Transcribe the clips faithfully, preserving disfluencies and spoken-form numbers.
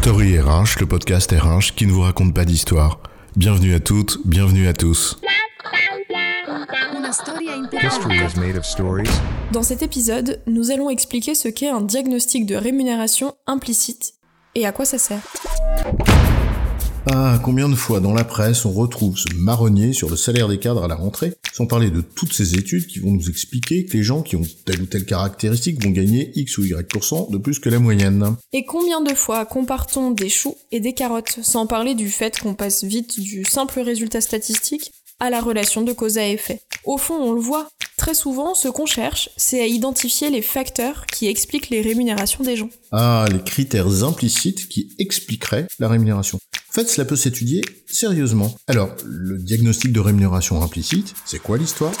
Story R H, le podcast R H qui ne vous raconte pas d'histoire. Bienvenue à toutes, bienvenue à tous. Dans cet épisode, nous allons expliquer ce qu'est un diagnostic de rémunération implicite et à quoi ça sert. Ah, combien de fois dans la presse on retrouve ce marronnier sur le salaire des cadres à la rentrée, sans parler de toutes ces études qui vont nous expliquer que les gens qui ont telle ou telle caractéristique vont gagner X ou Y% de plus que la moyenne. Et combien de fois compare-t-on des choux et des carottes, sans parler du fait qu'on passe vite du simple résultat statistique à la relation de cause à effet. Au fond, on le voit, très souvent, ce qu'on cherche, c'est à identifier les facteurs qui expliquent les rémunérations des gens. Ah, les critères implicites qui expliqueraient la rémunération. En fait, cela peut s'étudier sérieusement. Alors, le diagnostic de rémunération implicite, c'est quoi l'histoire ?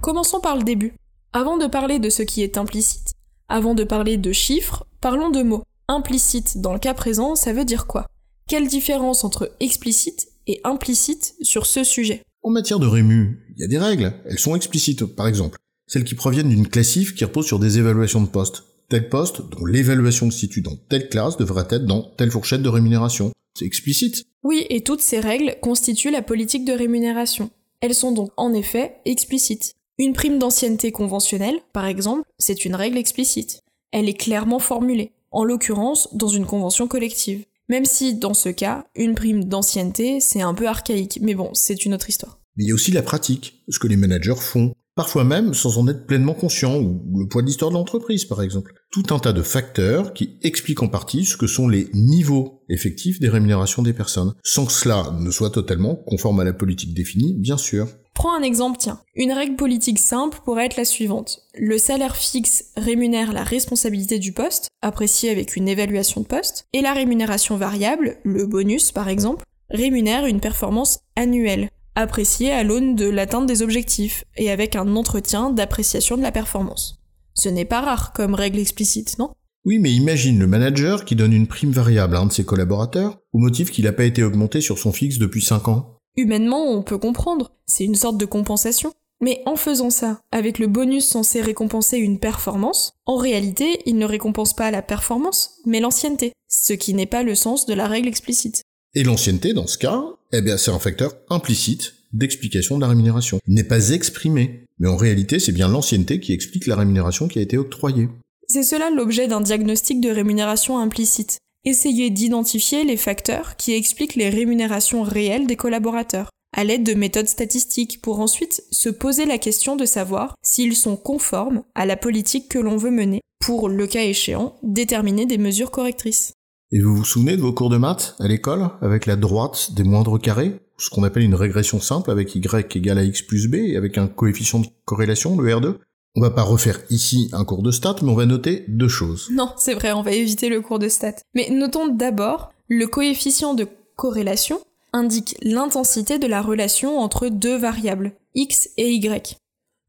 Commençons par le début. Avant de parler de ce qui est implicite, avant de parler de chiffres, parlons de mots. Implicite, dans le cas présent, ça veut dire quoi ? Quelle différence entre explicite et implicite sur ce sujet ? En matière de rému, il y a des règles. Elles sont explicites, par exemple. Celles qui proviennent d'une classif qui repose sur des évaluations de postes. Tel poste dont l'évaluation se situe dans telle classe devrait être dans telle fourchette de rémunération. C'est explicite. Oui, et toutes ces règles constituent la politique de rémunération. Elles sont donc en effet explicites. Une prime d'ancienneté conventionnelle, par exemple, c'est une règle explicite. Elle est clairement formulée, en l'occurrence dans une convention collective. Même si, dans ce cas, une prime d'ancienneté, c'est un peu archaïque, mais bon, c'est une autre histoire. Mais il y a aussi la pratique, ce que les managers font. Parfois même sans en être pleinement conscient, ou le poids de l'histoire de l'entreprise par exemple. Tout un tas de facteurs qui expliquent en partie ce que sont les niveaux effectifs des rémunérations des personnes, sans que cela ne soit totalement conforme à la politique définie, bien sûr. Prends un exemple, tiens. Une règle politique simple pourrait être la suivante. Le salaire fixe rémunère la responsabilité du poste, appréciée avec une évaluation de poste, et la rémunération variable, le bonus par exemple, rémunère une performance annuelle, apprécié à l'aune de l'atteinte des objectifs, et avec un entretien d'appréciation de la performance. Ce n'est pas rare comme règle explicite, non ? Oui, mais imagine le manager qui donne une prime variable à un de ses collaborateurs, au motif qu'il n'a pas été augmenté sur son fixe depuis cinq ans. Humainement, on peut comprendre, c'est une sorte de compensation. Mais en faisant ça, avec le bonus censé récompenser une performance, en réalité, il ne récompense pas la performance, mais l'ancienneté, ce qui n'est pas le sens de la règle explicite. Et l'ancienneté, dans ce cas, eh bien, c'est un facteur implicite d'explication de la rémunération. Il n'est pas exprimé, mais en réalité, c'est bien l'ancienneté qui explique la rémunération qui a été octroyée. C'est cela l'objet d'un diagnostic de rémunération implicite. Essayer d'identifier les facteurs qui expliquent les rémunérations réelles des collaborateurs, à l'aide de méthodes statistiques, pour ensuite se poser la question de savoir s'ils sont conformes à la politique que l'on veut mener, pour, le cas échéant, déterminer des mesures correctrices. Et vous vous souvenez de vos cours de maths à l'école, avec la droite des moindres carrés, ce qu'on appelle une régression simple avec y égale à x plus b, et avec un coefficient de corrélation, le R deux. On va pas refaire ici un cours de stats, mais on va noter deux choses. Non, c'est vrai, on va éviter le cours de stats. Mais notons d'abord, le coefficient de corrélation indique l'intensité de la relation entre deux variables, x et y.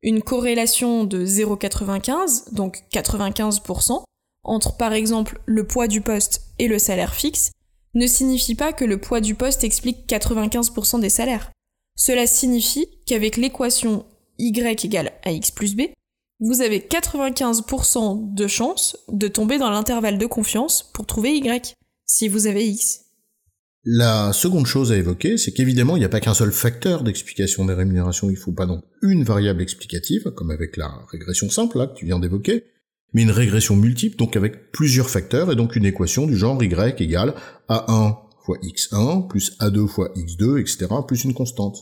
Une corrélation de zéro virgule quatre-vingt-quinze, donc quatre-vingt-quinze pour cent, entre par exemple le poids du poste et le salaire fixe, ne signifie pas que le poids du poste explique quatre-vingt-quinze pour cent des salaires. Cela signifie qu'avec l'équation y égale à x plus b, vous avez quatre-vingt-quinze pour cent de chances de tomber dans l'intervalle de confiance pour trouver y, si vous avez x. La seconde chose à évoquer, c'est qu'évidemment, il n'y a pas qu'un seul facteur d'explication des rémunérations, il ne faut pas donc une variable explicative, comme avec la régression simple là, que tu viens d'évoquer, mais une régression multiple, donc avec plusieurs facteurs, et donc une équation du genre y égale a un fois x un, plus a deux fois x deux, et cetera, plus une constante.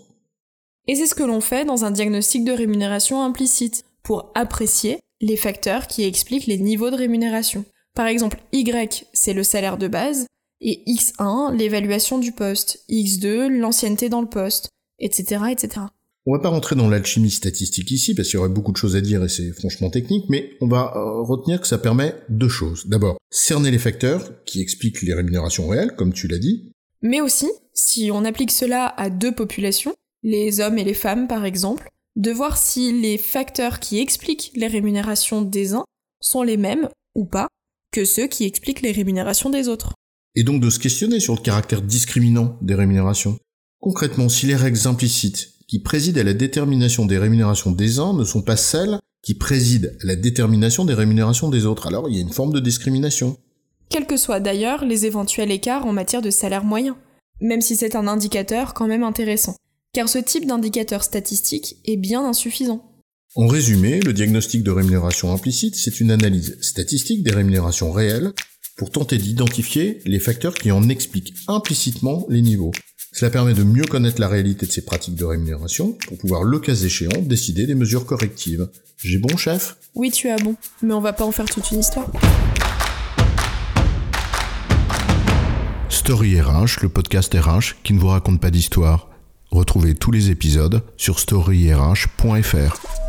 Et c'est ce que l'on fait dans un diagnostic de rémunération implicite, pour apprécier les facteurs qui expliquent les niveaux de rémunération. Par exemple, y, c'est le salaire de base, et x un, l'évaluation du poste, x deux, l'ancienneté dans le poste, et cetera, et cetera. On va pas rentrer dans l'alchimie statistique ici, parce qu'il y aurait beaucoup de choses à dire et c'est franchement technique, mais on va retenir que ça permet deux choses. D'abord, cerner les facteurs qui expliquent les rémunérations réelles, comme tu l'as dit. Mais aussi, si on applique cela à deux populations, les hommes et les femmes par exemple, de voir si les facteurs qui expliquent les rémunérations des uns sont les mêmes, ou pas, que ceux qui expliquent les rémunérations des autres. Et donc de se questionner sur le caractère discriminant des rémunérations. Concrètement, si les règles implicites qui président à la détermination des rémunérations des uns ne sont pas celles qui président à la détermination des rémunérations des autres. Alors il y a une forme de discrimination. quels que soient d'ailleurs les éventuels écarts en matière de salaire moyen, même si c'est un indicateur quand même intéressant, car ce type d'indicateur statistique est bien insuffisant. En résumé, le diagnostic de rémunération implicite, c'est une analyse statistique des rémunérations réelles pour tenter d'identifier les facteurs qui en expliquent implicitement les niveaux. Cela permet de mieux connaître la réalité de ces pratiques de rémunération pour pouvoir, le cas échéant, décider des mesures correctives. J'ai bon, chef ? Oui, tu as bon, mais on va pas en faire toute une histoire. Story R H, le podcast R H qui ne vous raconte pas d'histoire. Retrouvez tous les épisodes sur story r h point f r.